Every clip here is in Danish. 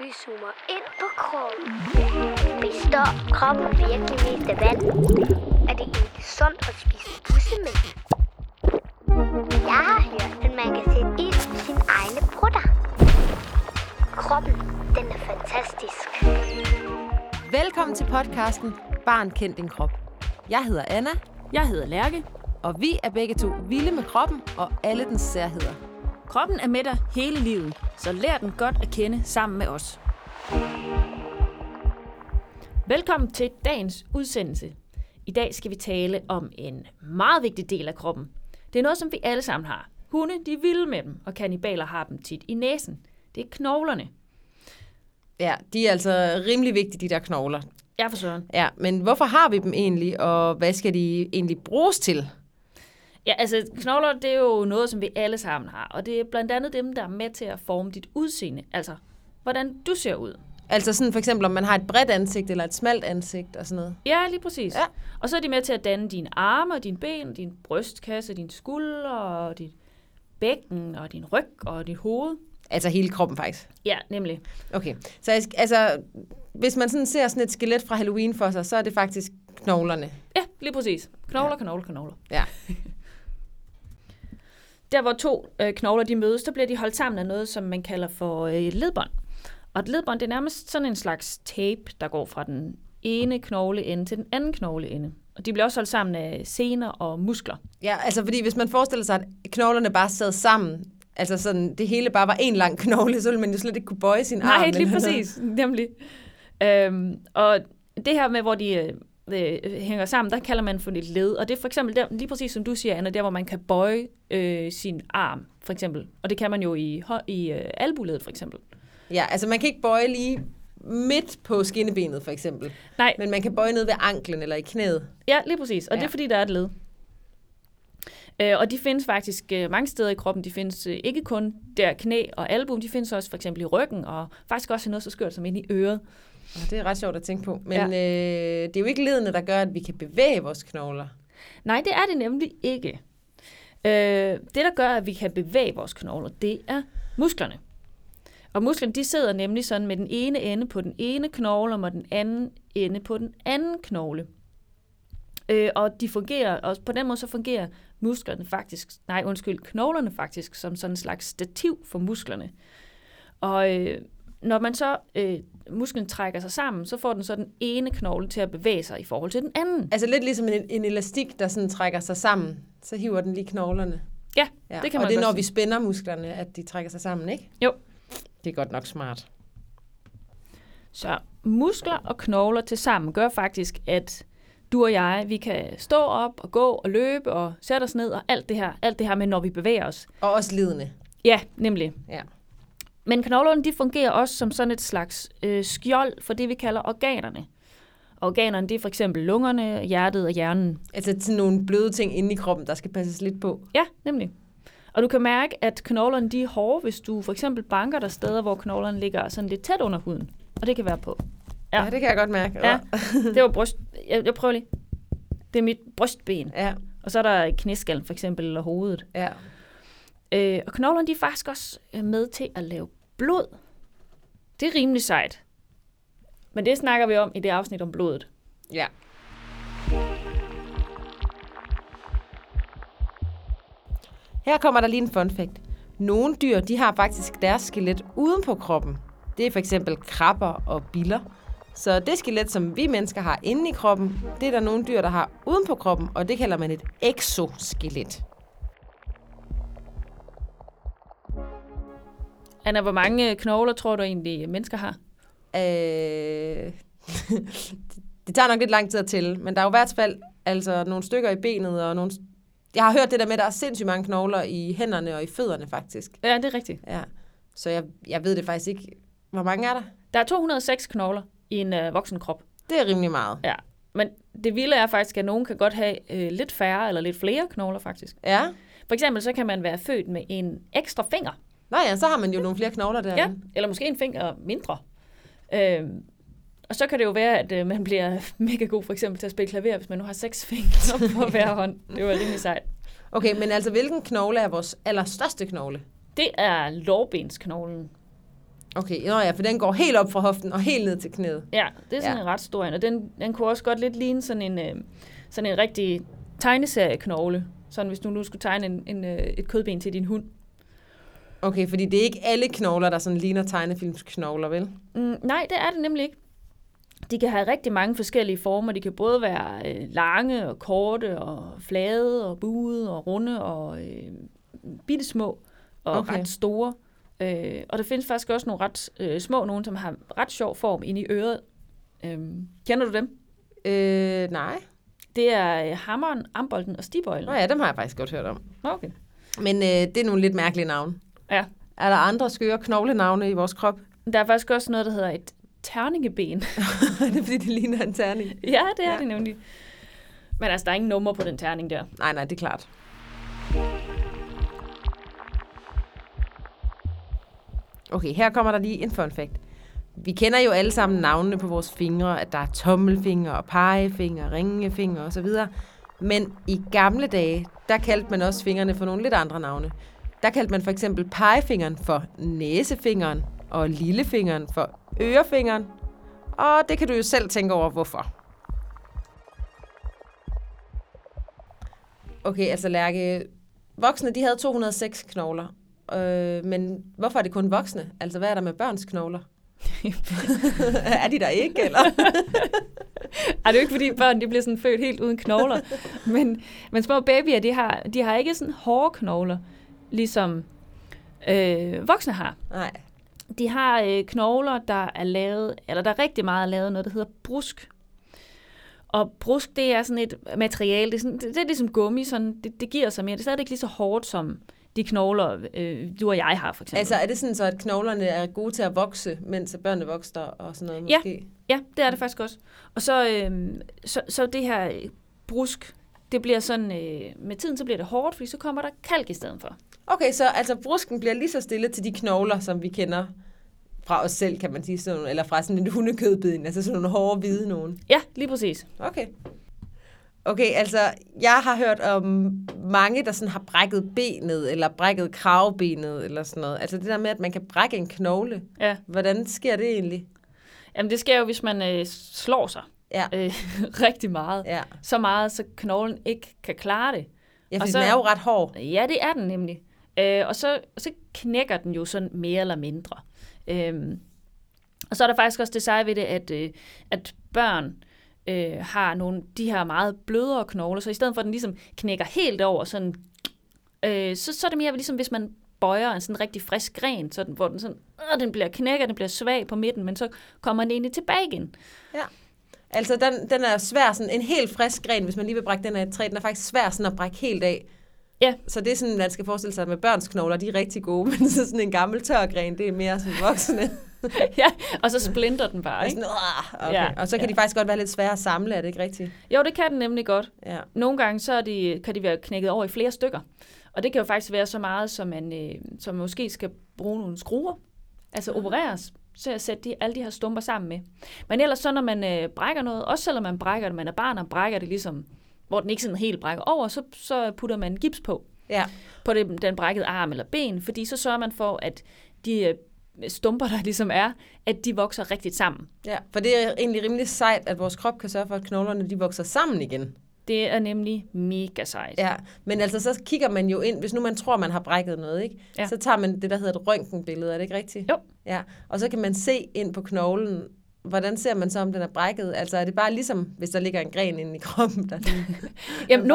Vi zoomer ind på kroppen. Består kroppen virkelig mest af vand? Er det ikke sundt at spise bussemænd? Jeg har hørt, at man kan sætte ild i sine egne brutter. Kroppen, den er fantastisk. Velkommen til podcasten Barn kendt din krop. Jeg hedder Anna. Jeg hedder Lærke. Og vi er begge to vilde med kroppen og alle dens særheder. Kroppen er med dig hele livet, så lær den godt at kende sammen med os. Velkommen til dagens udsendelse. I dag skal vi tale om en meget vigtig del af kroppen. Det er noget, som vi alle sammen har. Hunde, de er vilde med dem, og kannibaler har dem tit i næsen. Det er knoglerne. Ja, de er altså rimelig vigtige, de der knogler. Ja, for søren. Ja, men hvorfor har vi dem egentlig, og hvad skal de egentlig bruges til? Ja, altså knogler, det er jo noget, som vi alle sammen har, og det er blandt andet dem, der er med til at forme dit udseende, altså hvordan du ser ud. Altså sådan for eksempel, om man har et bredt ansigt eller et smalt ansigt og sådan noget? Ja, lige præcis. Ja. Og så er de med til at danne dine arme og dine ben, din brystkasse, dine skuldre og dit bækken og din ryg og dit hoved. Altså hele kroppen faktisk? Ja, nemlig. Okay, så altså, hvis man sådan ser sådan et skelet fra Halloween for sig, så er det faktisk knoglerne? Ja, lige præcis. Knogler, ja. Knogler. Ja. Der hvor to knogler de mødes, der bliver de holdt sammen af noget, som man kalder for ledbånd. Og et ledbånd, det er nærmest sådan en slags tape, der går fra den ene knogleende til den anden knogleende. Og de bliver også holdt sammen af sener og muskler. Ja, altså fordi hvis man forestiller sig, at knoglerne bare sad sammen, altså sådan det hele bare var en lang knogle, så ville man jo slet ikke kunne bøje sin arm. Nej, lige præcis, nemlig. Og det her med, hvor de hænger sammen, der kalder man for et led, og det er for eksempel der, lige præcis som du siger, Anna, der hvor man kan bøje sin arm, for eksempel, og det kan man jo i albuledet, for eksempel. Ja, altså man kan ikke bøje lige midt på skinnebenet, for eksempel. Nej. Men man kan bøje ned ved anklen eller i knæet. Ja, lige præcis, og ja. Det er fordi, der er et led. Og de findes faktisk mange steder i kroppen, de findes ikke kun der knæ og album, de findes også for eksempel i ryggen, og faktisk også noget så skørt som inde i øret. Det er ret sjovt at tænke på, men ja. Det er jo ikke ledene, der gør, at vi kan bevæge vores knogler. Nej, det er det nemlig ikke. Det, der gør, at vi kan bevæge vores knogler, det er musklerne. Og musklerne, de sidder nemlig sådan med den ene ende på den ene knogle, og med den anden ende på den anden knogle. Og de fungerer, og på den måde så fungerer knoglerne faktisk som sådan en slags stativ for musklerne. Og når man så musklen trækker sig sammen, så får den så den ene knogle til at bevæge sig i forhold til den anden. Altså lidt ligesom en elastik, der sådan trækker sig sammen, så hiver den lige knoglerne. Ja, ja. Det kan man og det er, når vi spænder musklerne, at de trækker sig sammen, ikke? Jo. Det er godt nok smart. Så muskler og knogler til sammen gør faktisk, at du og jeg, vi kan stå op og gå og løbe og sætte os ned og alt det her med, når vi bevæger os. Og også ledene. Ja, nemlig. Ja. Men knoglerne, de fungerer også som sådan et slags skjold for det, vi kalder organerne. Organerne, det er for eksempel lungerne, hjertet og hjernen. Altså til nogle bløde ting inde i kroppen, der skal passes lidt på. Ja, nemlig. Og du kan mærke, at knoglerne, de er hårde, hvis du for eksempel banker der steder, hvor knoglerne ligger sådan lidt tæt under huden. Og det kan være på. Ja, ja det kan jeg godt mærke. Ja, det var bryst. Jeg prøver lige. Det er mit brystben. Ja. Og så er der knæskallen for eksempel, eller hovedet. Ja. Og knoglerne, de er faktisk også med til at lave blod. Det er rimelig sejt. Men det snakker vi om i det afsnit om blodet. Ja. Her kommer der lige en fun fact. Nogle dyr, de har faktisk deres skelet uden på kroppen. Det er for eksempel krabber og biller. Så det skelet, som vi mennesker har inde i kroppen, det er der nogle dyr, der har uden på kroppen, og det kalder man et exoskelet. Anna, hvor mange knogler tror du egentlig, mennesker har? Det tager nok lidt lang tid at tælle, men der er jo i hvert fald altså, nogle stykker i benet. Og nogle jeg har hørt det der med, at der er sindssygt mange knogler i hænderne og i fødderne faktisk. Ja, det er rigtigt. Ja. Så jeg ved det faktisk ikke. Hvor mange er der? Der er 206 knogler i en voksen krop. Det er rimelig meget. Ja, men det vilde er faktisk, at nogen kan godt have lidt færre eller lidt flere knogler faktisk. Ja. For eksempel så kan man være født med en ekstra finger. Nå ja, så har man jo nogle flere knogler derinde. Ja, eller måske en finger mindre. Og så kan det jo være, at man bliver mega god for eksempel til at spille klaver, hvis man nu har 6 fingre på hver hånd. Det var rimelig sejt. Okay, men altså hvilken knogle er vores allerstørste knogle? Det er lårbensknoglen. Okay, nå ja, for den går helt op fra hoften og helt ned til knæet. Ja, det er sådan en ret stor en, og den kunne også godt lidt ligne sådan en rigtig tegneserieknogle. Sådan hvis du nu skulle tegne et kødben til din hund. Okay, fordi det er ikke alle knogler, der sådan ligner tegnefilmsknogler, vel? Nej, det er det nemlig ikke. De kan have rigtig mange forskellige former. De kan både være lange og korte og flade og buede og runde og bittesmå og ret store. Og der findes faktisk også nogle ret små, nogle som har ret sjov form inde i øret. Kender du dem? Nej. Det er hammeren, ambolten og stigbøjlen. Nå ja, dem har jeg faktisk godt hørt om. Okay. Men det er nogle lidt mærkelige navne. Ja. Er der andre skøre knoglenavne i vores krop? Der er faktisk også noget, der hedder et terningeben. Det er fordi, det ligner en terning. Ja, det er det nemlig. Men altså, der er ingen nummer på den terning der. Nej, det er klart. Okay, her kommer der lige en fun fact. Vi kender jo alle sammen navnene på vores fingre, at der er tommelfinger og pegefinger, ringefinger osv. Men i gamle dage, der kaldte man også fingrene for nogle lidt andre navne. Der kaldte man for eksempel pegefingeren for næsefingeren og lillefingeren for ørefingeren. Og det kan du jo selv tænke over, hvorfor. Okay, altså Lærke, voksne de havde 206 knogler. Men hvorfor er det kun voksne? Altså, hvad er der med børns knogler? Er de der ikke, eller? Er det jo ikke, fordi børn de bliver sådan født helt uden knogler. Men små babyer, de har ikke sådan hårde knogler, ligesom voksne har. Nej. De har knogler, der er rigtig meget lavet noget, der hedder brusk. Og brusk, det er sådan et materiale, det er ligesom gummi, sådan, det giver sig mere. Det er stadig ikke lige så hårdt som de knogler, du og jeg har, for eksempel. Altså, er det sådan så, at knoglerne er gode til at vokse, mens børnene vokser og sådan noget, måske? Ja, det er det faktisk også. Og så det her brusk, det bliver sådan, med tiden så bliver det hårdt, fordi så kommer der kalk i stedet for. Okay, så altså brusken bliver lige så stille til de knogler, som vi kender fra os selv, kan man sige, sådan, eller fra sådan en hundekødbiden, altså sådan nogle hårde, hvide nogen. Ja, lige præcis. Okay. Okay, altså, jeg har hørt om mange, der sådan har brækket benet, eller brækket kravbenet, eller sådan noget. Altså det der med, at man kan brække en knogle. Ja. Hvordan sker det egentlig? Jamen det sker jo, hvis man slår sig rigtig meget. Ja. Så meget, så knoglen ikke kan klare det. Ja, for den er jo ret hård. Ja, det er den nemlig. Og så knækker den jo sådan mere eller mindre. Og så er der faktisk også det seje ved det, at børn har nogle de her meget blødere knogler, så i stedet for at den ligesom knækker helt over, sådan, så er det mere ligesom, hvis man bøjer en sådan rigtig frisk gren, sådan, hvor den sådan, den bliver knækker, den bliver svag på midten, men så kommer den egentlig tilbage igen. Ja. Altså den er svær, sådan en helt frisk gren, hvis man lige vil brække den af et træ, den er faktisk svær sådan at brække helt af. Ja. Så det er sådan, man skal forestille sig, at med børns knogler, de er rigtig gode, men så sådan en gammel tør gren, det er mere som voksne. Ja, og så splinter den bare, ikke? Sådan, okay. Og så kan de faktisk godt være lidt svære at samle, er det ikke rigtigt? Jo, det kan den nemlig godt. Ja. Nogle gange så kan de være knækket over i flere stykker. Og det kan jo faktisk være så meget, som man måske skal bruge nogle skruer, altså opereres, så at sætte alle de her stumper sammen med. Men ellers så, når man brækker noget, også selvom man brækker det, man er barn og brækker det ligesom, hvor den ikke sådan helt brækker over, så putter man gips på, på den brækkede arm eller ben, fordi så sørger man for, at de stumper, der ligesom er, at de vokser rigtigt sammen. Ja, for det er egentlig rimelig sejt, at vores krop kan sørge for, at knoglerne de vokser sammen igen. Det er nemlig mega sejt. Ja, men altså så kigger man jo ind, hvis nu man tror, man har brækket noget, ikke? Ja. Så tager man det, der hedder et røntgenbillede, er det ikke rigtigt? Jo. Ja, og så kan man se ind på knoglen. Hvordan ser man så, om den er brækket? Altså er det bare ligesom, hvis der ligger en gren inde i kroppen? Der Jamen,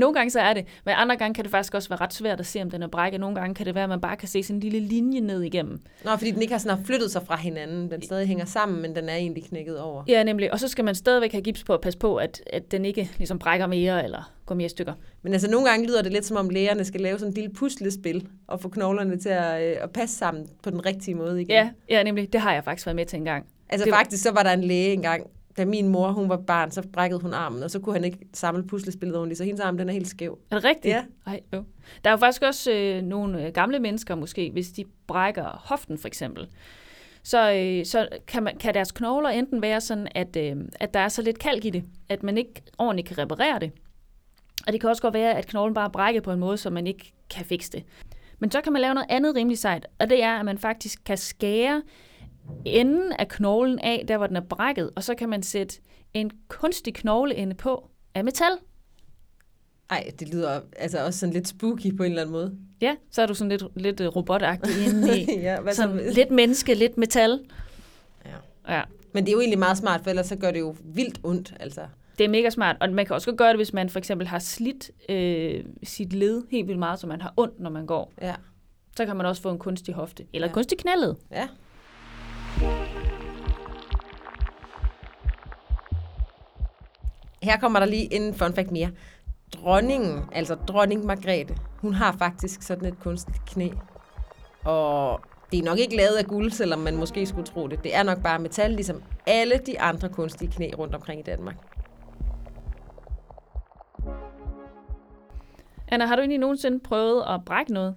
nogle gange så er det. Men andre gange kan det faktisk også være ret svært at se, om den er brækket. Nogle gange kan det være, at man bare kan se sådan en lille linje ned igennem. Nå, fordi den ikke har sådan flyttet sig fra hinanden. Den stadig hænger sammen, men den er egentlig knækket over. Ja, nemlig. Og så skal man stadigvæk have gips på at passe på, at den ikke ligesom brækker mere eller går mere i stykker. Men altså nogle gange lyder det lidt som om lægerne skal lave sådan et lille puslespil og få knoglerne til at passe sammen på den rigtige måde igen. Ja, nemlig. Det har jeg faktisk været med til en gang. Altså faktisk, så var der en læge engang, da min mor, hun var barn, så brækkede hun armen, og så kunne han ikke samle puslespillet ordentligt, så hendes arm, den er helt skæv. Er det rigtigt? Ja. Ej, jo. Der er jo faktisk også nogle gamle mennesker måske, hvis de brækker hoften for eksempel, så kan deres knogler enten være sådan, at der er så lidt kalk i det, at man ikke ordentligt kan reparere det. Og det kan også godt være, at knoglen bare brækker på en måde, så man ikke kan fikse det. Men så kan man lave noget andet rimelig sejt, og det er, at man faktisk kan skære enden af knoglen af, der hvor den er brækket, og så kan man sætte en kunstig knogleende på af metal. Ej, det lyder altså også sådan lidt spooky på en eller anden måde. Ja, så er du sådan lidt robotagtig indeni. Ja, sådan lidt menneske, lidt metal. Ja. Ja. Men det er jo egentlig meget smart, for ellers så gør det jo vildt ondt, altså. Det er mega smart, og man kan også gøre det, hvis man for eksempel har slidt sit led helt vildt meget, så man har ondt, når man går. Ja. Så kan man også få en kunstig hofte, eller en kunstig knæled. Ja. Her kommer der lige en fun fact mere. Dronningen, altså dronning Margrethe, hun har faktisk sådan et kunstigt knæ. Og det er nok ikke lavet af guld, selvom man måske skulle tro det. Det er nok bare metal, ligesom alle de andre kunstige knæ rundt omkring i Danmark. Anna, har du egentlig nogensinde prøvet at brække noget?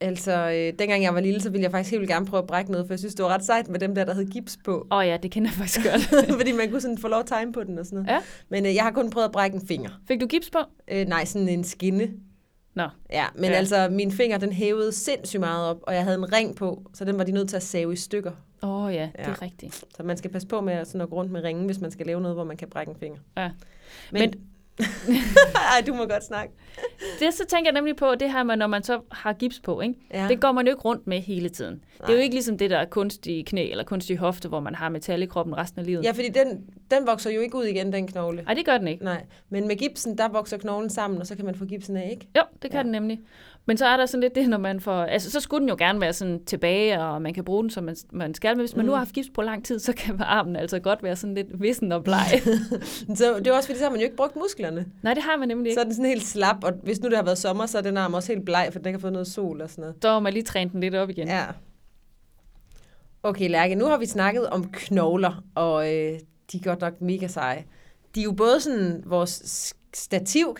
Altså, dengang jeg var lille, så ville jeg faktisk helt vildt gerne prøve at brække noget, for jeg synes, det var ret sejt med dem der havde gips på. Åh ja, det kender jeg faktisk godt. Fordi man kunne sådan få lov at tegne på den og sådan noget. Ja. Men jeg har kun prøvet at brække en finger. Fik du gips på? Nej, sådan en skinne. Nå. Ja, men altså, min finger, den hævede sindssygt meget op, og jeg havde en ring på, så den var de nødt til at save i stykker. Åh ja, det er rigtigt. Så man skal passe på med sådan at gå rundt med ringen, hvis man skal lave noget, hvor man kan brække en finger. Ja. Men ej, du må godt snakke. Det så tænker jeg nemlig på, det her med, når man så har gips på, ikke? Ja. Det går man jo ikke rundt med hele tiden. Nej. Det er jo ikke ligesom det der kunstige knæ eller kunstige hofte, hvor man har metal i kroppen resten af livet. Ja, fordi den vokser jo ikke ud igen, den knogle. Nej, det gør den ikke. Nej, men med gipsen, der vokser knoglen sammen, og så kan man få gipsen af, ikke? Jo, det kan den nemlig. Men så er der sådan lidt det, når man får... Altså, så skulle den jo gerne være sådan tilbage, og man kan bruge den, som man skal. Men hvis man nu har haft gips på lang tid, så kan armen altså godt være sådan lidt vissen og bleg. Så det er også fordi, så har man jo ikke brugt musklerne. Nej, det har man nemlig ikke. Så er den sådan helt slap, og hvis nu det har været sommer, så er den arm også helt bleg, for den ikke har fået noget sol og sådan noget. Så har man lige trænet den lidt op igen. Ja. Okay, Lærke, nu har vi snakket om knogler, og de er godt nok mega seje. De er jo både sådan vores... stativ,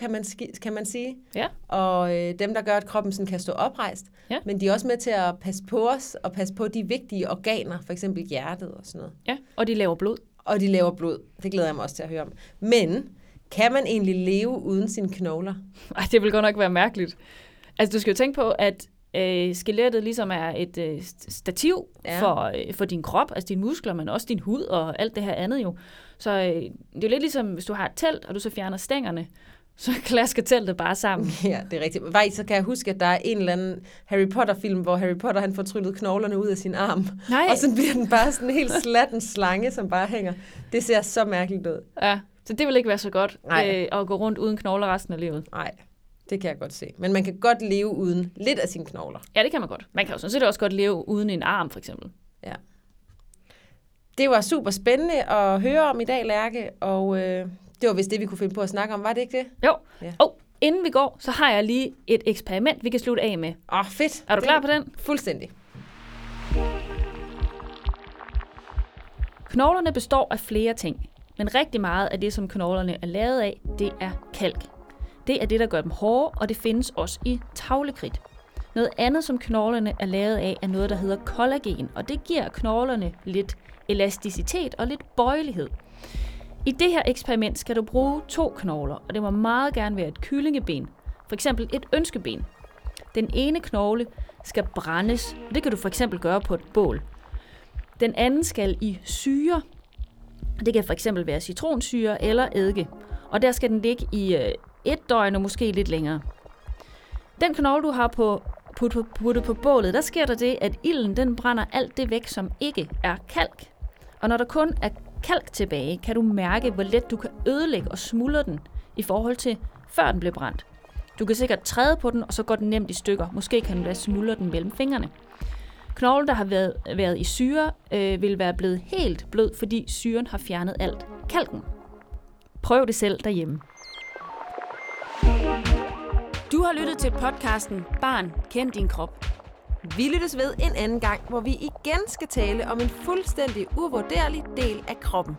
kan man sige. Ja. Og dem, der gør, at kroppen sådan kan stå oprejst. Ja. Men de er også med til at passe på os, og passe på de vigtige organer, for eksempel hjertet og sådan noget. Ja, og de laver blod. Det glæder jeg mig også til at høre om. Men kan man egentlig leve uden sine knogler? Ej, det vil godt nok være mærkeligt. Altså, du skal jo tænke på, at skelettet ligesom er et stativ for din krop, altså dine muskler, men også din hud og alt det her andet jo. Så det er jo lidt ligesom, hvis du har et telt, og du så fjerner stængerne, så klasker teltet bare sammen. Ja, det er rigtigt. Så kan jeg huske, at der er en eller anden Harry Potter-film, hvor Harry Potter han får tryllet knoglerne ud af sin arm. Nej. Og så bliver den bare sådan en helt slatten slange, som bare hænger. Det ser så mærkeligt ud. Ja, så det vil ikke være så godt at gå rundt uden knogler resten af livet. Nej. Det kan jeg godt se. Men man kan godt leve uden lidt af sine knogler. Ja, det kan man godt. Man kan jo sådan set også godt leve uden en arm, for eksempel. Ja. Det var super spændende at høre om i dag, Lærke, og det var vist det, vi kunne finde på at snakke om. Var det ikke det? Jo. Ja. Og inden vi går, så har jeg lige et eksperiment, vi kan slutte af med. Åh, fedt. Er du klar på den? Fuldstændig. Knoglerne består af flere ting, men rigtig meget af det, som knoglerne er lavet af, det er kalk. Det er det, der gør dem hårde, og det findes også i tavlekridt. Noget andet, som knoglerne er lavet af, er noget, der hedder kollagen, og det giver knoglerne lidt elasticitet og lidt bøjelighed. I det her eksperiment skal du bruge 2 knogler, og det må meget gerne være et kyllingeben, f.eks. et ønskeben. Den ene knogle skal brændes, og det kan du f.eks. gøre på et bål. Den anden skal i syre, og det kan f.eks. være citronsyre eller eddike, og der skal den ligge i 1 døgn og måske lidt længere. Den knogle, du har puttet på bålet, der sker der det, at ilden den brænder alt det væk, som ikke er kalk. Og når der kun er kalk tilbage, kan du mærke, hvor let du kan ødelægge og smuldre den i forhold til, før den blev brændt. Du kan sikkert træde på den, og så går den nemt i stykker. Måske kan du lade smuldre den mellem fingrene. Knoglen, der har været i syre, vil være blevet helt blød, fordi syren har fjernet alt kalken. Prøv det selv derhjemme. Du har lyttet til podcasten Barn kendt din krop. Vi lyttes ved en anden gang, hvor vi igen skal tale om en fuldstændig uvurderlig del af kroppen.